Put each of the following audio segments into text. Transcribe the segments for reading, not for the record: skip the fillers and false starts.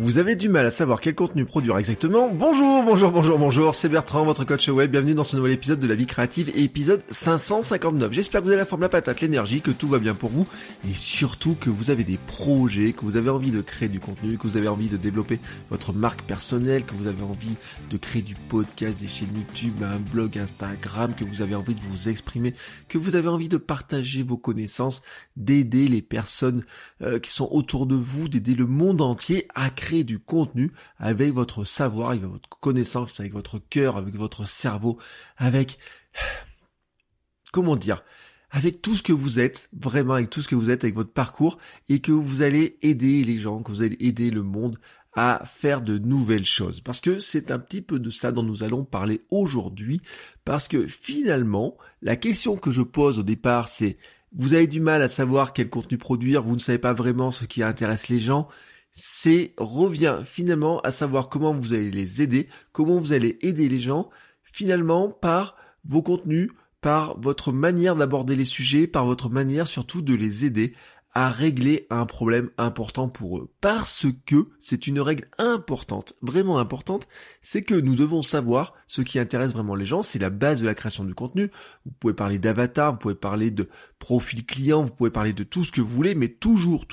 Vous avez du mal à savoir quel contenu produire exactement? Bonjour, c'est Bertrand, votre coach web. Bienvenue dans ce nouvel épisode de La Vie Créative, épisode 559. J'espère que vous avez la forme, la patate, l'énergie, que tout va bien pour vous, et surtout que vous avez des projets, que vous avez envie de créer du contenu, que vous avez envie de développer votre marque personnelle, que vous avez envie de créer du podcast, des chaînes YouTube, un blog, Instagram, que vous avez envie de vous exprimer, que vous avez envie de partager vos connaissances, d'aider les personnes qui sont autour de vous, d'aider le monde entier à créer du contenu avec votre savoir, avec votre connaissance, avec votre cœur, avec votre cerveau, avec, avec tout ce que vous êtes, vraiment avec tout ce que vous êtes, avec votre parcours, et que vous allez aider les gens, que vous allez aider le monde à faire de nouvelles choses. Parce que c'est un petit peu de ça dont nous allons parler aujourd'hui, parce que finalement, la question que je pose au départ, c'est: vous avez du mal à savoir quel contenu produire, vous ne savez pas vraiment ce qui intéresse les gens. C'est revient finalement à savoir comment vous allez les aider, comment vous allez aider les gens, finalement par vos contenus, par votre manière d'aborder les sujets, par votre manière surtout de les aider à régler un problème important pour eux. Parce que c'est une règle importante, vraiment importante, c'est que nous devons savoir ce qui intéresse vraiment les gens. C'est la base de la création du contenu. Vous pouvez parler d'avatar, vous pouvez parler de profil client, vous pouvez parler de tout ce que vous voulez, mais toujours,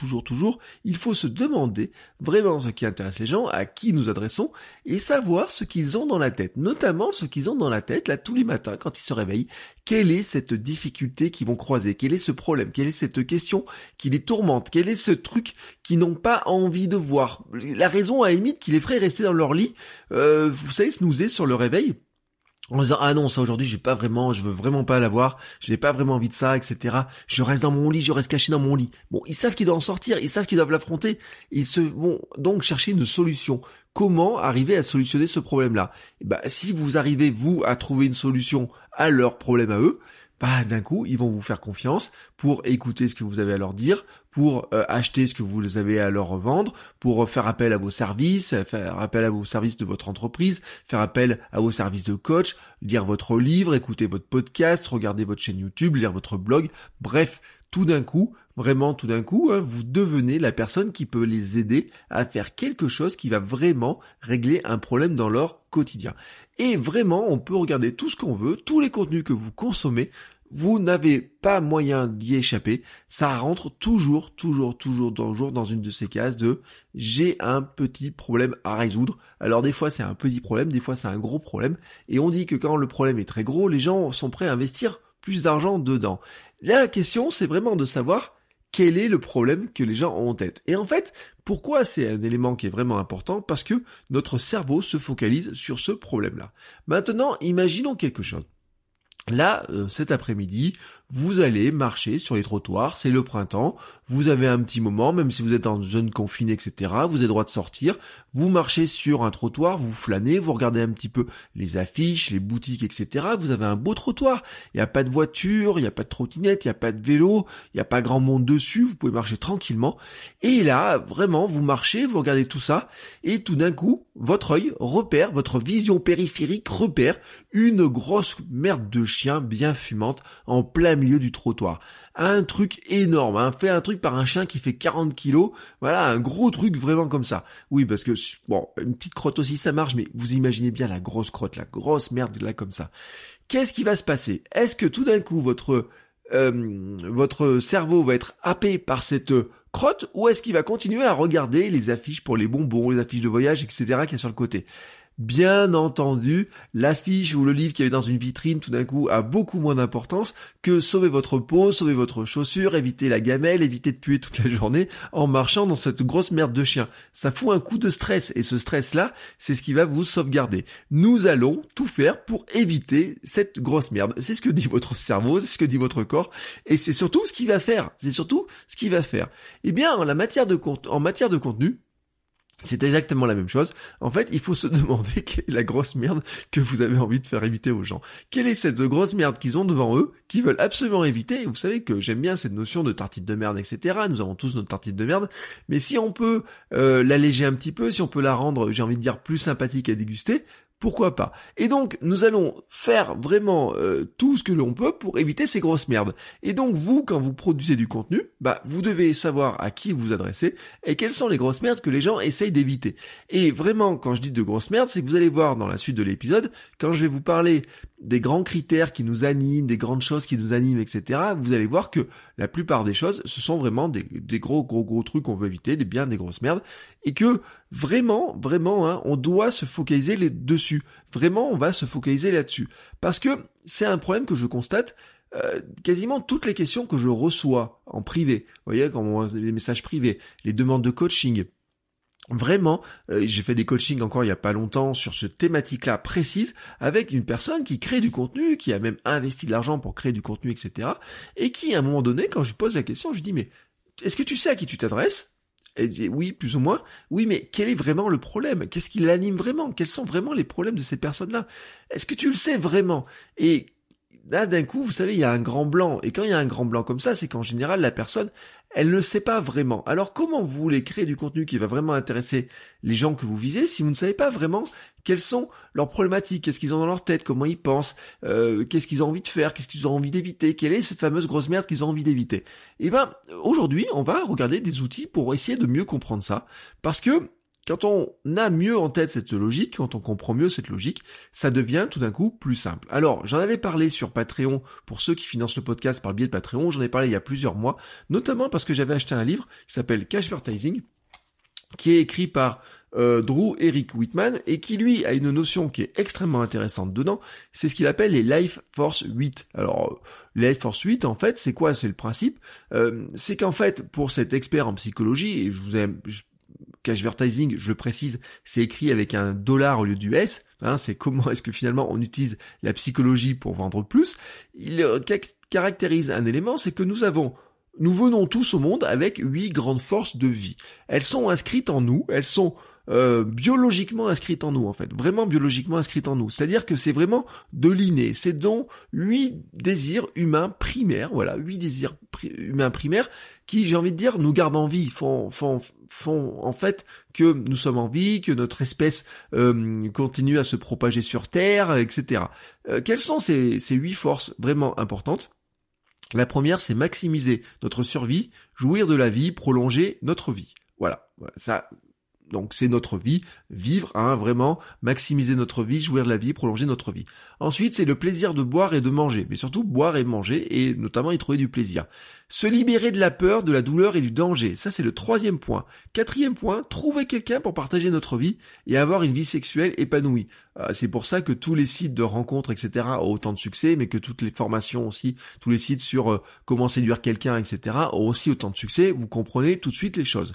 il faut se demander vraiment ce qui intéresse les gens, à qui nous adressons, et savoir ce qu'ils ont dans la tête, notamment ce qu'ils ont dans la tête, là, tous les matins, quand ils se réveillent. Quelle est cette difficulté qu'ils vont croiser? Quel est ce problème? Quelle est cette question qui les tourmente? Quel est ce truc qu'ils n'ont pas envie de voir? La raison, à la limite, qui les ferait rester dans leur lit, vous savez, snoozer sur le réveil, en disant: ah non, ça aujourd'hui j'ai pas vraiment, je veux vraiment pas l'avoir, je n'ai pas vraiment envie de ça, etc. Je reste dans mon lit, je reste caché dans mon lit. Bon, ils savent qu'ils doivent en sortir, ils savent qu'ils doivent l'affronter, ils se vont donc chercher une solution. Comment arriver à solutionner ce problème-là? Bah, si vous arrivez vous à trouver une solution à leur problème à eux, bah d'un coup ils vont vous faire confiance pour écouter ce que vous avez à leur dire, pour acheter ce que vous avez à leur vendre, pour faire appel à vos services, faire appel à vos services de votre entreprise, faire appel à vos services de coach, lire votre livre, écouter votre podcast, regarder votre chaîne YouTube, lire votre blog, bref, tout d'un coup, vraiment tout d'un coup, hein, vous devenez la personne qui peut les aider à faire quelque chose qui va vraiment régler un problème dans leur quotidien. Et vraiment, on peut regarder tout ce qu'on veut, tous les contenus que vous consommez, vous n'avez pas moyen d'y échapper. Ça rentre toujours dans une de ces cases de « j'ai un petit problème à résoudre ». Alors des fois c'est un petit problème, des fois c'est un gros problème. Et on dit que quand le problème est très gros, les gens sont prêts à investir plus d'argent dedans. La question, c'est vraiment de savoir quel est le problème que les gens ont en tête. Et en fait, pourquoi c'est un élément qui est vraiment important? Parce que notre cerveau se focalise sur ce problème-là. Maintenant, imaginons quelque chose. Là, cet après-midi, vous allez marcher sur les trottoirs, c'est le printemps, vous avez un petit moment, même si vous êtes en zone confinée, etc., vous avez droit de sortir, vous marchez sur un trottoir, vous flânez, vous regardez un petit peu les affiches, les boutiques, etc., vous avez un beau trottoir, il n'y a pas de voiture, il n'y a pas de trottinette, il n'y a pas de vélo, il n'y a pas grand monde dessus, vous pouvez marcher tranquillement, et là, vraiment, vous marchez, vous regardez tout ça, et tout d'un coup, votre œil repère, votre vision périphérique repère une grosse merde de chien bien fumante en plein milieu du trottoir. Un truc énorme, hein, fait un truc par un chien qui fait 40 kilos, voilà, un gros truc vraiment comme ça. Oui, parce que, bon, une petite crotte aussi ça marche, mais vous imaginez bien la grosse crotte, la grosse merde là comme ça. Qu'est-ce qui va se passer? Est-ce que tout d'un coup votre cerveau va être happé par cette crotte, ou est-ce qu'il va continuer à regarder les affiches pour les bonbons, les affiches de voyage, etc. qu'il y a sur le côté? Bien entendu, l'affiche ou le livre qu'il y avait dans une vitrine, tout d'un coup, a beaucoup moins d'importance que sauver votre peau, sauver votre chaussure, éviter la gamelle, éviter de puer toute la journée en marchant dans cette grosse merde de chien. Ça fout un coup de stress, et ce stress-là, c'est ce qui va vous sauvegarder. Nous allons tout faire pour éviter cette grosse merde. C'est ce que dit votre cerveau, c'est ce que dit votre corps, et c'est surtout ce qu'il va faire. Eh bien, en matière de contenu, c'est exactement la même chose. En fait, il faut se demander quelle est la grosse merde que vous avez envie de faire éviter aux gens. Quelle est cette grosse merde qu'ils ont devant eux, qu'ils veulent absolument éviter? Et vous savez que j'aime bien cette notion de tartine de merde, etc. Nous avons tous notre tartine de merde. Mais si on peut l'alléger un petit peu, si on peut la rendre, j'ai envie de dire, plus sympathique à déguster, Pourquoi pas? Et donc, nous allons faire vraiment tout ce que l'on peut pour éviter ces grosses merdes. Et donc, vous, quand vous produisez du contenu, bah, vous devez savoir à qui vous adressez et quelles sont les grosses merdes que les gens essayent d'éviter. Et vraiment, quand je dis de grosses merdes, c'est que vous allez voir dans la suite de l'épisode, quand je vais vous parler des grands critères qui nous animent, des grandes choses qui nous animent, etc., vous allez voir que la plupart des choses, ce sont vraiment des gros trucs qu'on veut éviter, des grosses merdes, et que vraiment, hein, on doit se focaliser dessus. Vraiment, on va se focaliser là-dessus. Parce que c'est un problème que je constate, quasiment toutes les questions que je reçois en privé, vous voyez, quand on a des messages privés, les demandes de coaching. Vraiment, j'ai fait des coachings encore il y a pas longtemps sur cette thématique-là précise avec une personne qui crée du contenu, qui a même investi de l'argent pour créer du contenu, etc. Et qui, à un moment donné, quand je lui pose la question, je lui dis « Mais est-ce que tu sais à qui tu t'adresses ?» Elle dit « Oui, plus ou moins. » Oui, mais quel est vraiment le problème? Qu'est-ce qui l'anime vraiment? Quels sont vraiment les problèmes de ces personnes-là? Est-ce que tu le sais vraiment? Et là, d'un coup, vous savez, il y a un grand blanc. Et quand il y a un grand blanc comme ça, c'est qu'en général, la personne, elle ne sait pas vraiment. Alors, comment vous voulez créer du contenu qui va vraiment intéresser les gens que vous visez si vous ne savez pas vraiment quelles sont leurs problématiques, qu'est-ce qu'ils ont dans leur tête, comment ils pensent, qu'est-ce qu'ils ont envie de faire, qu'est-ce qu'ils ont envie d'éviter, quelle est cette fameuse grosse merde qu'ils ont envie d'éviter? Eh ben, aujourd'hui, on va regarder des outils pour essayer de mieux comprendre ça. Parce que, quand on a mieux en tête cette logique, quand on comprend mieux cette logique, ça devient tout d'un coup plus simple. Alors, j'en avais parlé sur Patreon, pour ceux qui financent le podcast par le biais de Patreon, j'en ai parlé il y a plusieurs mois, notamment parce que j'avais acheté un livre qui s'appelle Cashvertising, qui est écrit par Drew Eric Whitman, et qui lui a une notion qui est extrêmement intéressante dedans, c'est ce qu'il appelle les Life Force 8. Alors, les Life Force 8, en fait, c'est quoi? C'est le principe. C'est qu'en fait, pour cet expert en psychologie, et Cashvertising, je le précise, c'est écrit avec $1 au lieu du S. Hein, c'est comment est-ce que finalement on utilise la psychologie pour vendre plus. Il caractérise un élément, c'est que nous venons tous au monde avec 8 grandes forces de vie. Elles sont inscrites en nous, elles sont biologiquement inscrites en nous en fait, vraiment biologiquement inscrites en nous. C'est-à-dire que c'est vraiment de l'inné. C'est donc 8 désirs humains primaires, voilà, 8 désirs humains primaires qui, j'ai envie de dire, nous gardent en vie, font en fait que nous sommes en vie, que notre espèce continue à se propager sur Terre, etc. Quelles sont ces 8 forces vraiment importantes? La première, c'est maximiser notre survie, jouir de la vie, prolonger notre vie. Voilà, ça. Donc c'est notre vie, vivre, hein, vraiment, maximiser notre vie, jouir de la vie, prolonger notre vie. Ensuite, c'est le plaisir de boire et de manger, mais surtout boire et manger, et notamment y trouver du plaisir. Se libérer de la peur, de la douleur et du danger, ça c'est le 3e point. 4e point, trouver quelqu'un pour partager notre vie et avoir une vie sexuelle épanouie. C'est pour ça que tous les sites de rencontres, etc. ont autant de succès, mais que toutes les formations aussi, tous les sites sur comment séduire quelqu'un, etc. ont aussi autant de succès, vous comprenez tout de suite les choses.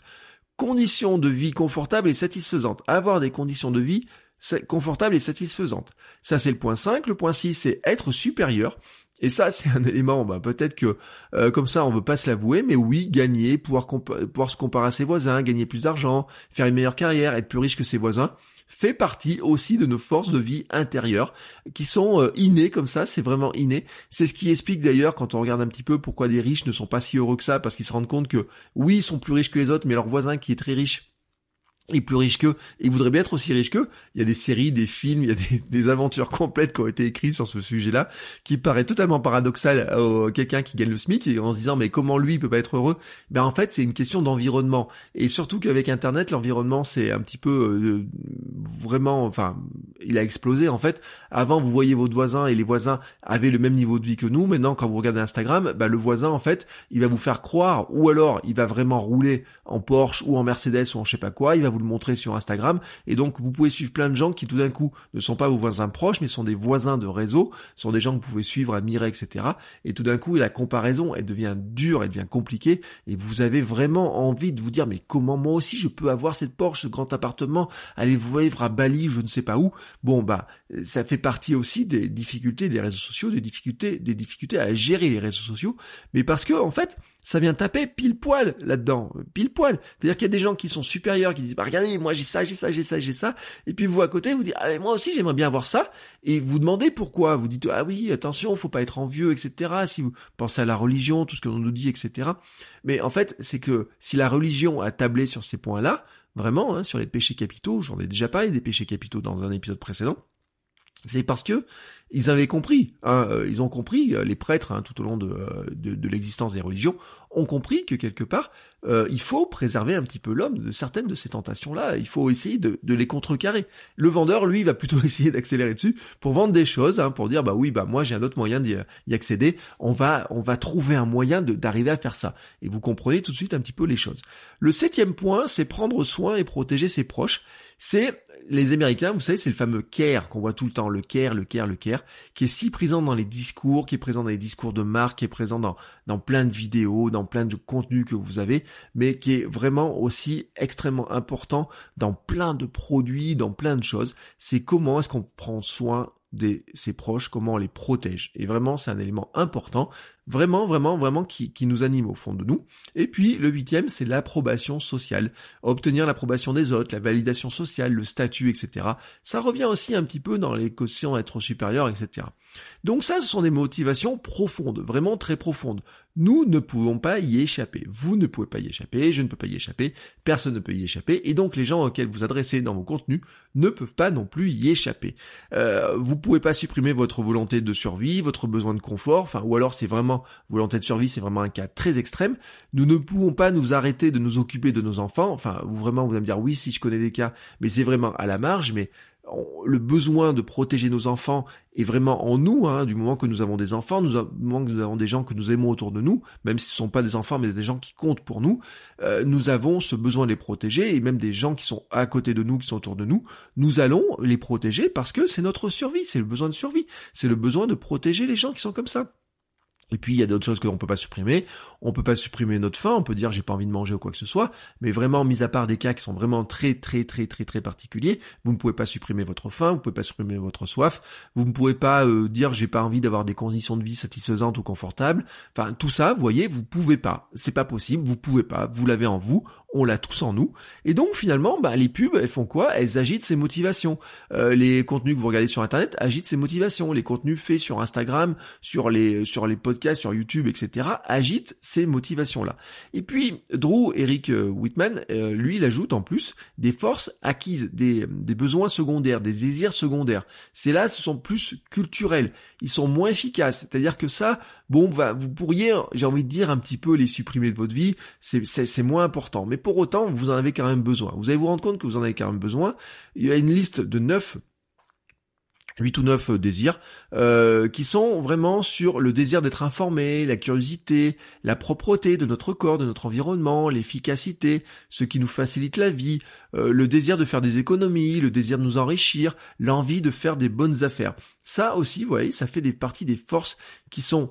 Conditions de vie confortables et satisfaisantes. Avoir des conditions de vie confortables et satisfaisantes. Ça, c'est le point 5. Le point 6, c'est être supérieur. Et ça, c'est un élément, bah, peut-être que comme ça, on veut pas se l'avouer, mais oui, gagner, pouvoir se comparer à ses voisins, gagner plus d'argent, faire une meilleure carrière, être plus riche que ses voisins, fait partie aussi de nos forces de vie intérieures qui sont innées comme ça, c'est vraiment inné. C'est ce qui explique d'ailleurs quand on regarde un petit peu pourquoi des riches ne sont pas si heureux que ça, parce qu'ils se rendent compte que oui, ils sont plus riches que les autres, mais leur voisin qui est très riche est plus riche qu'eux et voudrait bien être aussi riche qu'eux. Il y a des séries, des films, il y a des aventures complètes qui ont été écrites sur ce sujet-là, qui paraît totalement paradoxal à quelqu'un qui gagne le SMIC et en se disant mais comment lui il peut pas être heureux? Ben en fait c'est une question d'environnement et surtout qu'avec Internet l'environnement c'est un petit peu vraiment, enfin il a explosé en fait. Avant vous voyez votre voisin et les voisins avaient le même niveau de vie que nous. Maintenant quand vous regardez Instagram, ben le voisin en fait il va vous faire croire ou alors il va vraiment rouler en Porsche ou en Mercedes ou en je sais pas quoi. Il va vous le montrer sur Instagram et donc vous pouvez suivre plein de gens qui tout d'un coup ne sont pas vos voisins proches mais sont des voisins de réseau, sont des gens que vous pouvez suivre, admirer, etc. Et tout d'un coup la comparaison elle devient dure, elle devient compliquée et vous avez vraiment envie de vous dire mais comment moi aussi je peux avoir cette Porsche, ce grand appartement, aller vivre à Bali, je ne sais pas où. Bon bah ça fait partie aussi des difficultés des réseaux sociaux, des difficultés à gérer les réseaux sociaux, mais parce que en fait ça vient taper pile poil là-dedans, pile poil. C'est-à-dire qu'il y a des gens qui sont supérieurs, qui disent bah regardez, moi j'ai ça. Et puis vous à côté, vous dites ah mais moi aussi j'aimerais bien avoir ça. Et vous demandez pourquoi. Vous dites ah oui, attention, faut pas être envieux, etc. Si vous pensez à la religion, tout ce qu'on nous dit, etc. Mais en fait, c'est que si la religion a tablé sur ces points-là, vraiment, hein, sur les péchés capitaux, j'en ai déjà parlé des péchés capitaux dans un épisode précédent. C'est parce que ils avaient compris, ils ont compris, les prêtres tout au long de l'existence des religions ont compris que quelque part, il faut préserver un petit peu l'homme de certaines de ces tentations-là, il faut essayer de les contrecarrer. Le vendeur, lui, va plutôt essayer d'accélérer dessus pour vendre des choses, pour dire bah oui, bah moi j'ai un autre moyen d'y accéder, on va trouver un moyen d'arriver à faire ça. Et vous comprenez tout de suite un petit peu les choses. Le 7e point, c'est prendre soin et protéger ses proches. C'est les Américains, vous savez, c'est le fameux care qu'on voit tout le temps, le care, qui est si présent dans les discours, qui est présent dans les discours de marque, qui est présent dans plein de vidéos, dans plein de contenus que vous avez, mais qui est vraiment aussi extrêmement important dans plein de produits, dans plein de choses. C'est comment est-ce qu'on prend soin de ses proches, comment on les protège. Et vraiment, c'est un élément important, vraiment qui nous anime au fond de nous. Et puis le 8e, c'est l'approbation sociale, obtenir l'approbation des autres, la validation sociale, le statut, etc. Ça revient aussi un petit peu dans les quotients être supérieur, etc. Donc ça, ce sont des motivations profondes, vraiment très profondes. Nous ne pouvons pas y échapper. Vous ne pouvez pas y échapper, je ne peux pas y échapper, personne ne peut y échapper, et donc les gens auxquels vous adressez dans vos contenus ne peuvent pas non plus y échapper. Vous pouvez pas supprimer votre volonté de survie, votre besoin de confort, enfin, ou alors c'est vraiment volonté de survie, c'est vraiment un cas très extrême. Nous ne pouvons pas nous arrêter de nous occuper de nos enfants. Enfin, vraiment, vous allez me dire, oui, si je connais des cas, mais c'est vraiment à la marge, mais le besoin de protéger nos enfants est vraiment en nous, du moment que nous avons des enfants, du moment que nous avons des gens que nous aimons autour de nous, même si ce ne sont pas des enfants, mais des gens qui comptent pour nous, nous avons ce besoin de les protéger, et même des gens qui sont à côté de nous, qui sont autour de nous, nous allons les protéger parce que c'est notre survie, c'est le besoin de survie, c'est le besoin de protéger les gens qui sont comme ça. Et puis, il y a d'autres choses que l'on peut pas supprimer. On peut pas supprimer notre faim. On peut dire, j'ai pas envie de manger ou quoi que ce soit. Mais vraiment, mis à part des cas qui sont vraiment très particuliers, vous ne pouvez pas supprimer votre faim. Vous ne pouvez pas supprimer votre soif. Vous ne pouvez pas dire, j'ai pas envie d'avoir des conditions de vie satisfaisantes ou confortables. Enfin, tout ça, vous voyez, vous pouvez pas. C'est pas possible. Vous pouvez pas. Vous l'avez en vous. On l'a tous en nous. Et donc, finalement, les pubs, elles font quoi? Elles agitent ces motivations. Les contenus que vous regardez sur Internet agitent ces motivations. Les contenus faits sur Instagram, sur les podcasts, sur YouTube, etc., agite ces motivations-là. Et puis, Drew Eric Whitman, lui, il ajoute en plus des forces acquises, des besoins secondaires, des désirs secondaires. C'est là, ce sont plus culturels. Ils sont moins efficaces. C'est-à-dire que ça, vous pourriez, j'ai envie de dire, un petit peu les supprimer de votre vie. C'est moins important. Mais pour autant, vous en avez quand même besoin. Vous allez vous rendre compte que vous en avez quand même besoin. Il y a une liste de 8 ou 9 désirs qui sont vraiment sur le désir d'être informé, la curiosité, la propreté de notre corps, de notre environnement, l'efficacité, ce qui nous facilite la vie, le désir de faire des économies, le désir de nous enrichir, l'envie de faire des bonnes affaires. Ça aussi, vous voyez, ça fait des parties des forces qui sont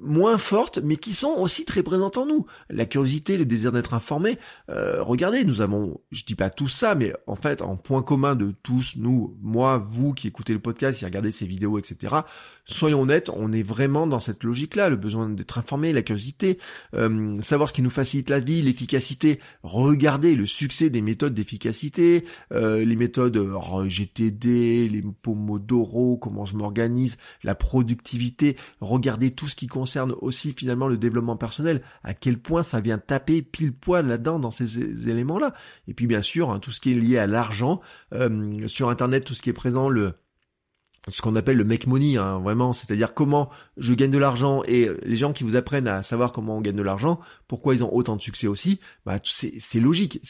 moins fortes, mais qui sont aussi très présentes en nous. La curiosité, le désir d'être informé. Regardez, nous avons, je dis pas tout ça, mais en fait, en point commun de tous, nous, moi, vous qui écoutez le podcast, qui regardez ces vidéos, etc., soyons honnêtes, on est vraiment dans cette logique-là, le besoin d'être informé, la curiosité, savoir ce qui nous facilite la vie, l'efficacité. Regardez le succès des méthodes d'efficacité, les méthodes GTD, les Pomodoro, comment je m'organise, la productivité. Regardez tout ce qui concerne aussi finalement le développement personnel, à quel point ça vient taper pile poil là-dedans dans ces éléments-là. Et puis bien sûr, tout ce qui est lié à l'argent, sur Internet, tout ce qui est présent, ce qu'on appelle le make money, vraiment, c'est-à-dire comment je gagne de l'argent, et les gens qui vous apprennent à savoir comment on gagne de l'argent, pourquoi ils ont autant de succès aussi, c'est logique,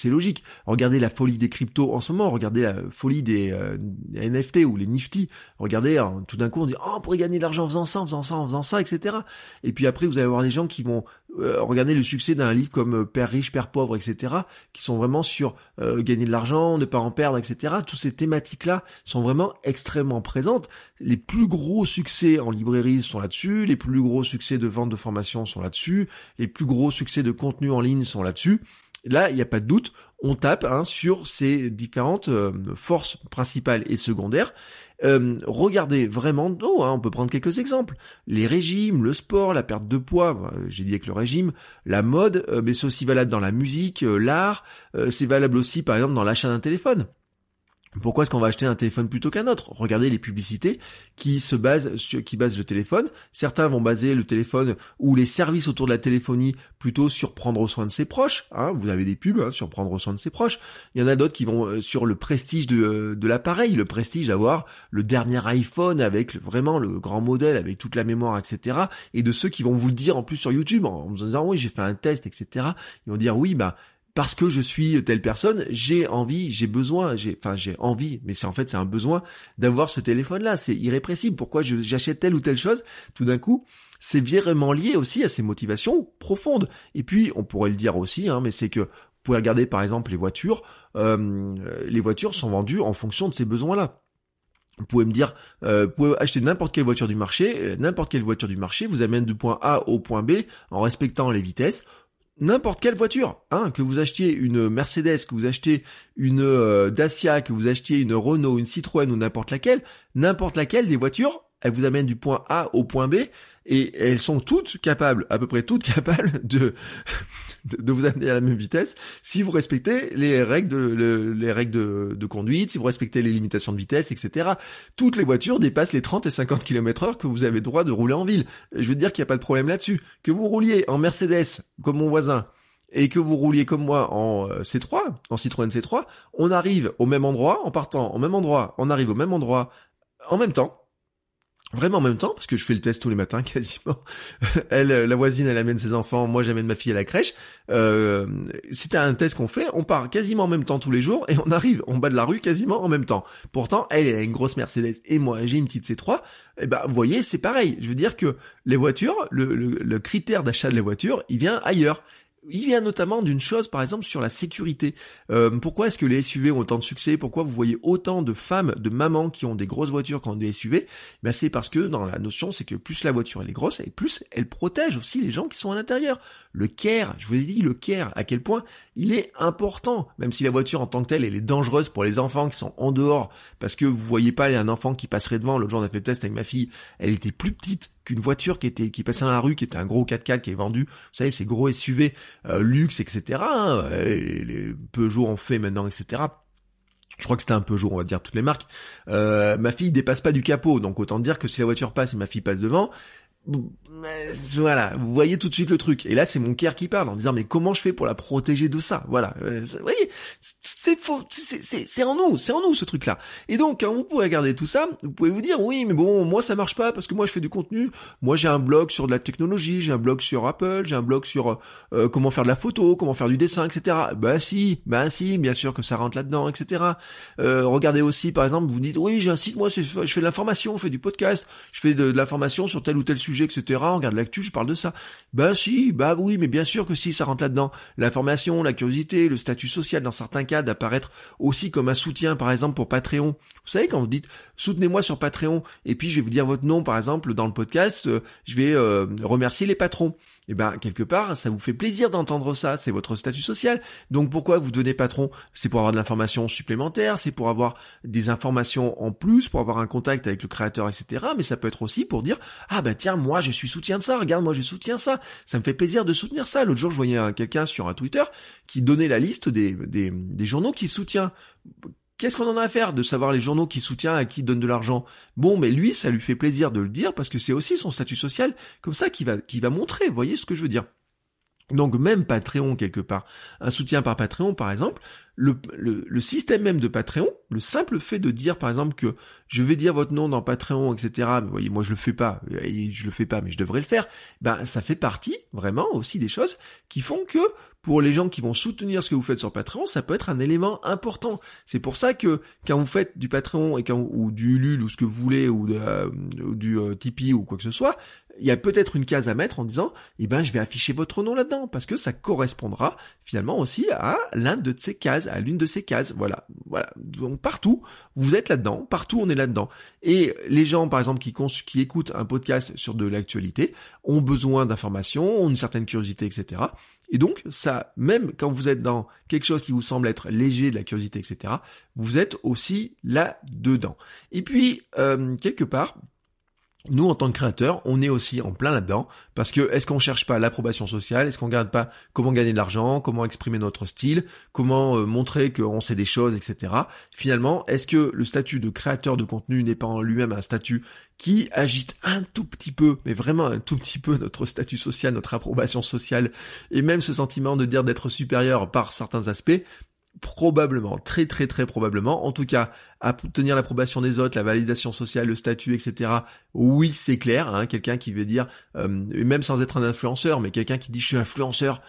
Regardez la folie des cryptos en ce moment, regardez la folie des NFT ou les Nifty, regardez, tout d'un coup on dit « Oh, on pourrait gagner de l'argent en faisant ça, etc. » Et puis après vous allez voir les gens qui vont regarder le succès d'un livre comme « Père riche, père pauvre », etc., qui sont vraiment sur gagner de l'argent, ne pas en perdre, etc. Toutes ces thématiques-là sont vraiment extrêmement présentes. Les plus gros succès en librairie sont là-dessus, les plus gros succès de vente de formation sont là-dessus, les plus gros succès de contenu en ligne sont là-dessus. Là, il n'y a pas de doute, on tape sur ces différentes forces principales et secondaires. Regardez vraiment, on peut prendre quelques exemples. Les régimes, le sport, la perte de poids, j'ai dit avec le régime, la mode, mais c'est aussi valable dans la musique, l'art, c'est valable aussi par exemple dans l'achat d'un téléphone. Pourquoi est-ce qu'on va acheter un téléphone plutôt qu'un autre? Regardez les publicités qui basent le téléphone. Certains vont baser le téléphone ou les services autour de la téléphonie plutôt sur prendre soin de ses proches. Hein, vous avez des pubs sur prendre soin de ses proches. Il y en a d'autres qui vont sur le prestige de l'appareil, le prestige d'avoir le dernier iPhone avec vraiment le grand modèle, avec toute la mémoire, etc. Et de ceux qui vont vous le dire en plus sur YouTube en vous disant oui j'ai fait un test, etc. Ils vont dire oui bah parce que je suis telle personne, j'ai envie, mais c'est en fait c'est un besoin d'avoir ce téléphone-là, c'est irrépressible. Pourquoi j'achète telle ou telle chose? Tout d'un coup, c'est vraiment lié aussi à ces motivations profondes. Et puis, on pourrait le dire aussi, mais c'est que vous pouvez regarder par exemple les voitures sont vendues en fonction de ces besoins-là. Vous pouvez me dire, vous pouvez acheter n'importe quelle voiture du marché, vous amène du point A au point B en respectant les vitesses. N'importe quelle voiture, que vous achetiez une Mercedes, que vous achetiez une Dacia, que vous achetiez une Renault, une Citroën ou n'importe laquelle des voitures, elle vous amène du point A au point B et elles sont toutes capables, à peu près toutes capables de vous amener à la même vitesse si vous respectez les règles de conduite, si vous respectez les limitations de vitesse, etc. Toutes les voitures dépassent les 30 et 50 km/h que vous avez droit de rouler en ville. Je veux dire qu'il n'y a pas de problème là-dessus. Que vous rouliez en Mercedes comme mon voisin et que vous rouliez comme moi en Citroën C3, on arrive au même endroit en partant au même endroit, on arrive au même endroit en même temps. Vraiment en même temps, parce que je fais le test tous les matins quasiment. La voisine, elle amène ses enfants, moi j'amène ma fille à la crèche. C'était un test qu'on fait, on part quasiment en même temps tous les jours et on arrive en bas de la rue quasiment en même temps. Pourtant, elle a une grosse Mercedes et moi j'ai une petite C3. Et ben, vous voyez, c'est pareil. Je veux dire que les voitures, le critère d'achat de la voiture, il vient ailleurs. Il vient notamment d'une chose, par exemple, sur la sécurité. Pourquoi est-ce que les SUV ont autant de succès? Pourquoi vous voyez autant de femmes, de mamans qui ont des grosses voitures qui ont des SUV? Ben c'est parce que dans la notion, c'est que plus la voiture elle est grosse, et plus elle protège aussi les gens qui sont à l'intérieur. Le care, je vous ai dit, le care, à quel point il est important. Même si la voiture en tant que telle, elle est dangereuse pour les enfants qui sont en dehors, parce que vous voyez pas un enfant qui passerait devant. L'autre jour, on a fait le test avec ma fille, elle était plus petite qu'une voiture qui passait dans la rue, qui était un gros 4x4 qui est vendu, vous savez, ces gros SUV luxe, etc. Et les Peugeot en fait maintenant, etc. Je crois que c'était un Peugeot, on va dire toutes les marques. Ma fille dépasse pas du capot, donc autant dire que si la voiture passe et ma fille passe devant, voilà, vous voyez tout de suite le truc. Et là, c'est mon cœur qui parle en disant mais comment je fais pour la protéger de ça? Voilà, vous voyez, c'est faux, c'est en nous ce truc-là. Et donc, vous pouvez regarder tout ça, vous pouvez vous dire oui, mais bon, moi ça marche pas parce que moi je fais du contenu, moi j'ai un blog sur de la technologie, j'ai un blog sur Apple, j'ai un blog sur comment faire de la photo, comment faire du dessin, etc. Ben si, bien sûr que ça rentre là-dedans, etc. Regardez aussi, par exemple, vous dites oui, j'ai un site, moi je fais de l'information, je fais du podcast, je fais de l'information sur tel ou tel sujet, etc. On regarde l'actu, je parle de ça. Oui, mais bien sûr que si, ça rentre là-dedans. L'information, la curiosité, le statut social, dans certains cas, d'apparaître aussi comme un soutien, par exemple, pour Patreon. Vous savez, quand vous dites, soutenez-moi sur Patreon, et puis je vais vous dire votre nom, par exemple, dans le podcast, je vais remercier les patrons. Et ben, quelque part, ça vous fait plaisir d'entendre ça, c'est votre statut social. Donc, pourquoi vous devenez patron? C'est pour avoir de l'information supplémentaire, c'est pour avoir des informations en plus, pour avoir un contact avec le créateur, etc. Mais ça peut être aussi pour dire, ah bah tiens, moi je suis soutien de ça, regarde, moi je soutiens ça, ça me fait plaisir de soutenir ça. L'autre jour, je voyais quelqu'un sur un Twitter qui donnait la liste des journaux qu'il soutient. Qu'est-ce qu'on en a à faire de savoir les journaux qui soutiennent à qui donnent de l'argent? Bon, mais lui, ça lui fait plaisir de le dire parce que c'est aussi son statut social comme ça qui va montrer. Vous voyez ce que je veux dire? Donc même Patreon quelque part, un soutien par Patreon par exemple, le système même de Patreon, le simple fait de dire par exemple que je vais dire votre nom dans Patreon, etc. Mais vous voyez, moi je le fais pas, mais je devrais le faire. Ben ça fait partie vraiment aussi des choses qui font que pour les gens qui vont soutenir ce que vous faites sur Patreon, ça peut être un élément important. C'est pour ça que quand vous faites du Patreon et ou du Ulule ou ce que vous voulez ou du Tipeee ou quoi que ce soit, il y a peut-être une case à mettre en disant « Eh ben, je vais afficher votre nom là-dedans » parce que ça correspondra finalement aussi à l'une de ces cases. Voilà. Donc partout, vous êtes là-dedans. Partout, on est là-dedans. Et les gens, par exemple, qui écoutent un podcast sur de l'actualité ont besoin d'informations, ont une certaine curiosité, etc. Et donc, ça, même quand vous êtes dans quelque chose qui vous semble être léger, de la curiosité, etc., vous êtes aussi là-dedans. Et puis, quelque part, nous, en tant que créateurs, on est aussi en plein là-dedans, parce que est-ce qu'on cherche pas l'approbation sociale, est-ce qu'on regarde pas comment gagner de l'argent, comment exprimer notre style, comment montrer qu'on sait des choses, etc. Finalement, est-ce que le statut de créateur de contenu n'est pas en lui-même un statut qui agite un tout petit peu, mais vraiment un tout petit peu, notre statut social, notre approbation sociale, et même ce sentiment de dire d'être supérieur par certains aspects? Probablement, très très très probablement. En tout cas, à obtenir l'approbation des autres, la validation sociale, le statut, etc. Oui, c'est clair, hein, quelqu'un qui veut dire, même sans être un influenceur, mais quelqu'un qui dit « je suis influenceur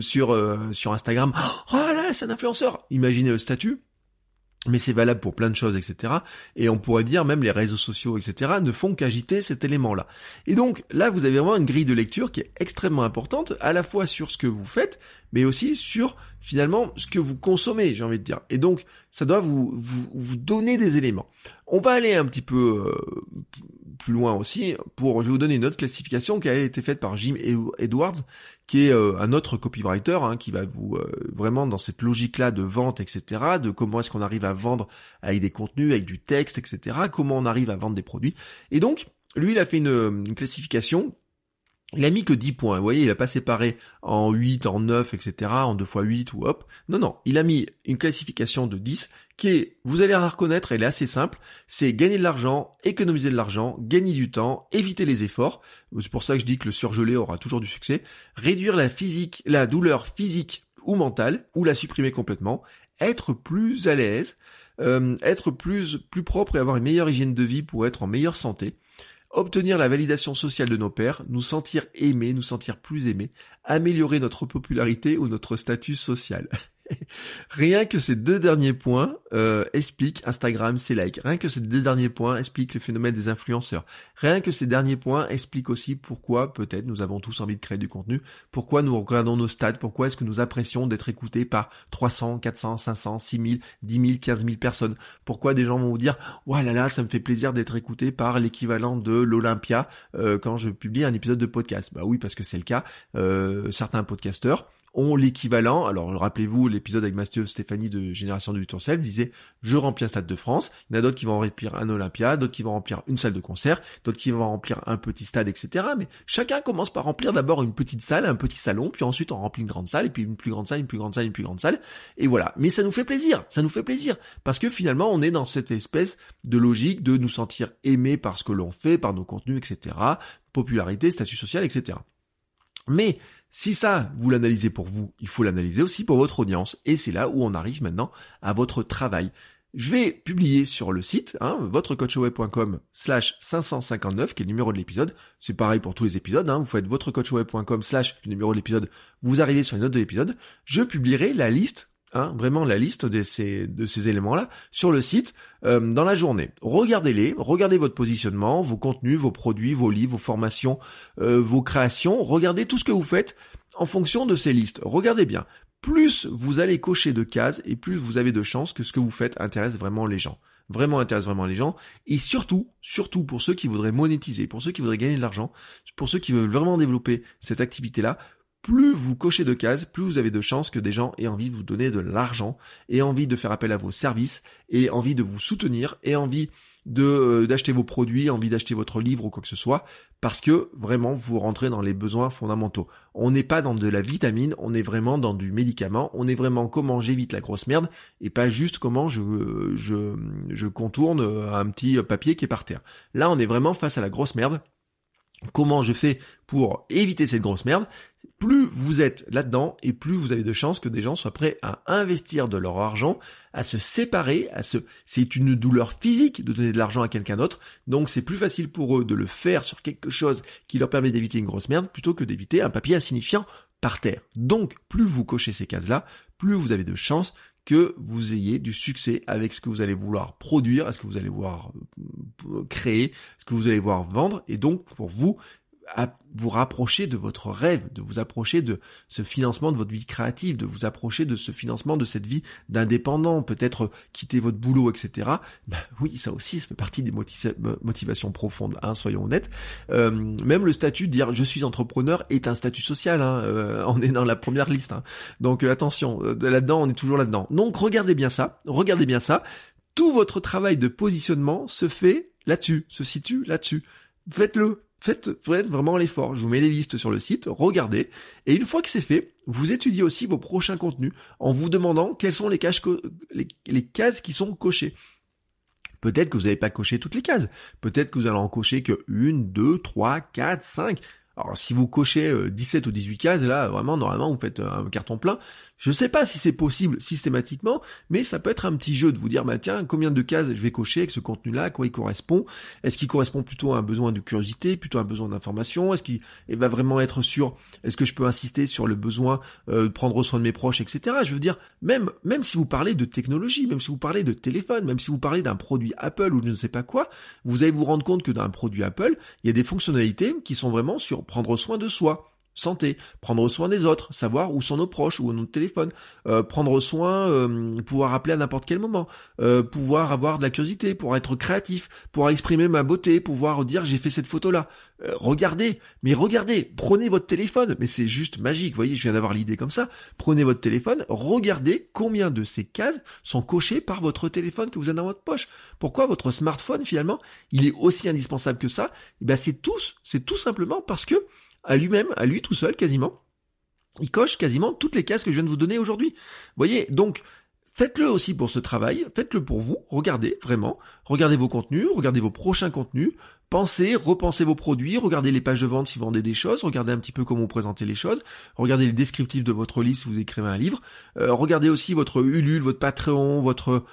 sur Instagram », « oh là, c'est un influenceur !» Imaginez le statut. Mais c'est valable pour plein de choses, etc. Et on pourrait dire même les réseaux sociaux, etc. ne font qu'agiter cet élément-là. Et donc, là, vous avez vraiment une grille de lecture qui est extrêmement importante, à la fois sur ce que vous faites, mais aussi sur, finalement, ce que vous consommez, j'ai envie de dire. Et donc, ça doit vous donner des éléments. On va aller un petit peu plus loin aussi, je vais vous donner une autre classification qui a été faite par Jim Edwards, qui est un autre copywriter, hein, qui va vous vraiment dans cette logique-là de vente, etc., de comment est-ce qu'on arrive à vendre avec des contenus, avec du texte, etc., comment on arrive à vendre des produits. Et donc, lui, il a fait une classification. Il a mis que 10 points, vous voyez, il a pas séparé en 8, en 9, etc., en 2x8 ou hop. Non, il a mis une classification de 10 qui est, vous allez la reconnaître, elle est assez simple, c'est gagner de l'argent, économiser de l'argent, gagner du temps, éviter les efforts, c'est pour ça que je dis que le surgelé aura toujours du succès, réduire la douleur physique ou mentale, ou la supprimer complètement, être plus à l'aise, être plus propre et avoir une meilleure hygiène de vie pour être en meilleure santé, obtenir la validation sociale de nos pairs, nous sentir aimés, nous sentir plus aimés, améliorer notre popularité ou notre statut social. Rien que ces deux derniers points expliquent Instagram, ses likes. Rien que ces deux derniers points expliquent le phénomène des influenceurs. Rien que ces derniers points expliquent aussi pourquoi peut-être nous avons tous envie de créer du contenu, pourquoi nous regardons nos stats, pourquoi est-ce que nous apprécions d'être écoutés par 300, 400, 500, 6000, 10 000, 15 000 personnes. Pourquoi des gens vont vous dire « Ouah là là, ça me fait plaisir d'être écouté par l'équivalent de l'Olympia quand je publie un épisode de podcast. » Bah oui, parce que c'est le cas. Certains podcasteurs ont l'équivalent. Alors, rappelez-vous, l'épisode avec Mathieu Stéphanie de Génération du Tourcel disait « Je remplis un Stade de France ». Il y en a d'autres qui vont remplir un Olympia, d'autres qui vont remplir une salle de concert, d'autres qui vont remplir un petit stade, etc. Mais chacun commence par remplir d'abord une petite salle, un petit salon, puis ensuite on remplit une grande salle, et puis une plus grande salle, une plus grande salle, une plus grande salle. Et voilà. Mais ça nous fait plaisir. Parce que finalement, on est dans cette espèce de logique de nous sentir aimés par ce que l'on fait, par nos contenus, etc. Popularité, statut social, etc. Mais si ça, vous l'analysez pour vous, il faut l'analyser aussi pour votre audience. Et c'est là où on arrive maintenant à votre travail. Je vais publier sur le site, hein, votrecoachweb.com/559, qui est le numéro de l'épisode. C'est pareil pour tous les épisodes, hein. Vous faites votrecoachweb.com/ le numéro de l'épisode. Vous arrivez sur les notes de l'épisode. Je publierai la liste, hein, vraiment la liste de ces éléments-là sur le site. Dans la journée. Regardez votre positionnement, vos contenus, vos produits, vos livres, vos formations, vos créations, regardez tout ce que vous faites en fonction de ces listes. Regardez bien. Plus vous allez cocher de cases et plus vous avez de chances que ce que vous faites intéresse vraiment les gens. Et surtout pour ceux qui voudraient monétiser, pour ceux qui voudraient gagner de l'argent, pour ceux qui veulent vraiment développer cette activité-là, plus vous cochez de cases, plus vous avez de chances que des gens aient envie de vous donner de l'argent, aient envie de faire appel à vos services, aient envie de vous soutenir, aient envie d'acheter vos produits, envie d'acheter votre livre ou quoi que ce soit, parce que vraiment vous rentrez dans les besoins fondamentaux. On n'est pas dans de la vitamine, on est vraiment dans du médicament, on est vraiment comment j'évite la grosse merde et pas juste comment je contourne un petit papier qui est par terre. Là, on est vraiment face à la grosse merde. Comment je fais pour éviter cette grosse merde? Plus vous êtes là-dedans et plus vous avez de chances que des gens soient prêts à investir de leur argent, à se séparer, c'est une douleur physique de donner de l'argent à quelqu'un d'autre, donc c'est plus facile pour eux de le faire sur quelque chose qui leur permet d'éviter une grosse merde plutôt que d'éviter un papier insignifiant par terre. Donc, plus vous cochez ces cases-là, plus vous avez de chances que vous ayez du succès avec ce que vous allez vouloir produire, ce que vous allez vouloir créer, ce que vous allez vouloir vendre, et donc pour vous, à vous rapprocher de votre rêve, de vous approcher de ce financement de votre vie créative, de vous approcher de ce financement de cette vie d'indépendant, peut-être quitter votre boulot, etc. Ben oui, ça aussi, ça fait partie des motivations profondes, hein, soyons honnêtes. Même le statut de dire « je suis entrepreneur » est un statut social, hein, on est dans la première liste. Hein. Donc attention, là-dedans, on est toujours là-dedans. Donc regardez bien ça, tout votre travail de positionnement se fait là-dessus, se situe là-dessus. faites-le. Faites vraiment l'effort. Je vous mets les listes sur le site, regardez. Et une fois que c'est fait, vous étudiez aussi vos prochains contenus en vous demandant quelles sont les cases qui sont cochées. Peut-être que vous n'avez pas coché toutes les cases. Peut-être que vous allez en cocher que 1, 2, 3, 4, 5. Alors si vous cochez 17 ou 18 cases, là vraiment normalement vous faites un carton plein. Je sais pas si c'est possible systématiquement, mais ça peut être un petit jeu de vous dire bah tiens, combien de cases je vais cocher avec ce contenu-là, à quoi il correspond, est-ce qu'il correspond plutôt à un besoin de curiosité, plutôt à un besoin d'information, est-ce qu'il va vraiment être sûr, est-ce que je peux insister sur le besoin de prendre soin de mes proches, etc. Je veux dire, même si vous parlez de technologie, même si vous parlez de téléphone, même si vous parlez d'un produit Apple ou je ne sais pas quoi, vous allez vous rendre compte que dans un produit Apple, il y a des fonctionnalités qui sont vraiment sur prendre soin de soi, santé, prendre soin des autres, savoir où sont nos proches, où est notre téléphone, prendre soin, pouvoir appeler à n'importe quel moment, pouvoir avoir de la curiosité, pouvoir être créatif, pouvoir exprimer ma beauté, pouvoir dire j'ai fait cette photo-là. Regardez, prenez votre téléphone, mais c'est juste magique, vous voyez, je viens d'avoir l'idée comme ça, prenez votre téléphone, regardez combien de ces cases sont cochées par votre téléphone que vous avez dans votre poche. Pourquoi votre smartphone, finalement, il est aussi indispensable que ça? Eh bien, c'est tout simplement parce que à lui tout seul quasiment, il coche quasiment toutes les cases que je viens de vous donner aujourd'hui. Vous voyez, donc faites-le aussi pour ce travail, faites-le pour vous, regardez vraiment, regardez vos contenus, regardez vos prochains contenus, pensez, repensez vos produits, regardez les pages de vente si vous vendez des choses, regardez un petit peu comment vous présentez les choses, regardez les descriptifs de votre livre si vous écrivez un livre, regardez aussi votre Ulule, votre Patreon, votre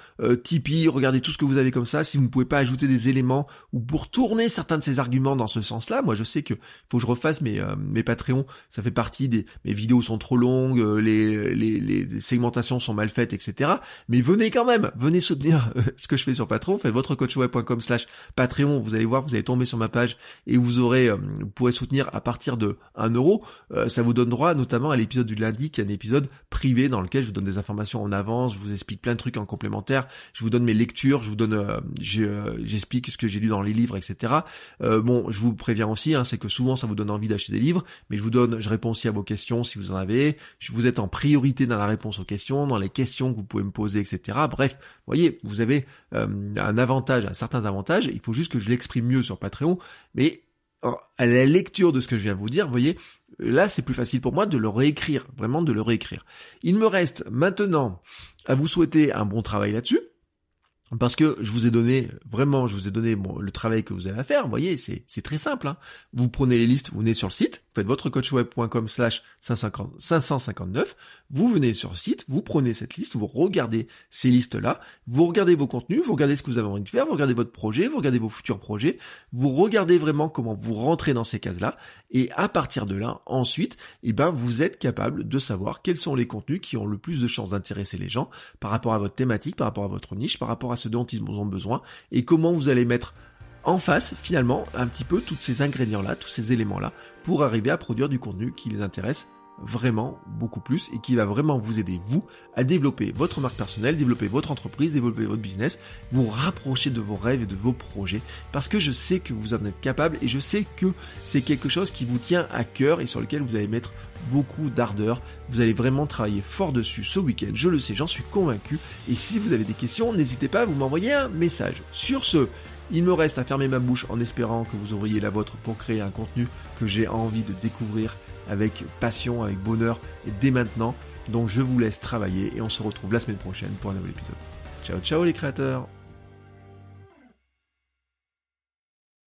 Tipeee, regardez tout ce que vous avez comme ça, si vous ne pouvez pas ajouter des éléments ou pour tourner certains de ces arguments dans ce sens-là. Moi je sais que faut que je refasse mes Patreons, ça fait partie des mes vidéos sont trop longues, les segmentations sont mal faites, etc. Mais venez quand même, venez soutenir ce que je fais sur Patreon, faites votrecoachweb.com/Patreon, vous allez voir, vous allez tomber sur ma page et vous aurez, vous pourrez soutenir à partir de 1€. Ça vous donne droit notamment à l'épisode du lundi qui est un épisode privé dans lequel je vous donne des informations en avance, je vous explique plein de trucs en complémentaire, je vous donne mes lectures, je vous donne, j'explique ce que j'ai lu dans les livres, etc. Bon, je vous préviens aussi, c'est que souvent ça vous donne envie d'acheter des livres, mais je réponds aussi à vos questions si vous en avez, vous êtes en priorité dans la réponse aux questions, dans les questions que vous pouvez me poser, etc. Bref, voyez, vous avez un certain avantage, il faut juste que je l'exprime mieux sur Patreon, mais à la lecture de ce que je viens de vous dire, vous voyez, là c'est plus facile pour moi de le réécrire, vraiment de le réécrire. Il me reste maintenant à vous souhaiter un bon travail là-dessus, parce que je vous ai donné le travail que vous avez à faire, vous voyez, c'est très simple, Vous prenez les listes, vous venez sur le site, vous faites votrecoachweb.com/559, vous venez sur le site, vous prenez cette liste, vous regardez ces listes-là, vous regardez vos contenus, vous regardez ce que vous avez envie de faire, vous regardez votre projet, vous regardez vos futurs projets, vous regardez vraiment comment vous rentrez dans ces cases-là, et à partir de là, ensuite, vous êtes capable de savoir quels sont les contenus qui ont le plus de chances d'intéresser les gens par rapport à votre thématique, par rapport à votre niche, par rapport à ce dont ils ont besoin, et comment vous allez mettre en face finalement un petit peu tous ces ingrédients-là, tous ces éléments-là, pour arriver à produire du contenu qui les intéresse vraiment beaucoup plus et qui va vraiment vous aider, vous, à développer votre marque personnelle, développer votre entreprise, développer votre business, vous rapprocher de vos rêves et de vos projets, parce que je sais que vous en êtes capable et je sais que c'est quelque chose qui vous tient à cœur et sur lequel vous allez mettre beaucoup d'ardeur, vous allez vraiment travailler fort dessus ce week-end, je le sais, j'en suis convaincu, et si vous avez des questions, n'hésitez pas à vous m'envoyer un message. Sur ce, il me reste à fermer ma bouche en espérant que vous ouvriez la vôtre pour créer un contenu que j'ai envie de découvrir avec passion, avec bonheur et dès maintenant. Donc je vous laisse travailler et on se retrouve la semaine prochaine pour un nouvel épisode. Ciao ciao les créateurs!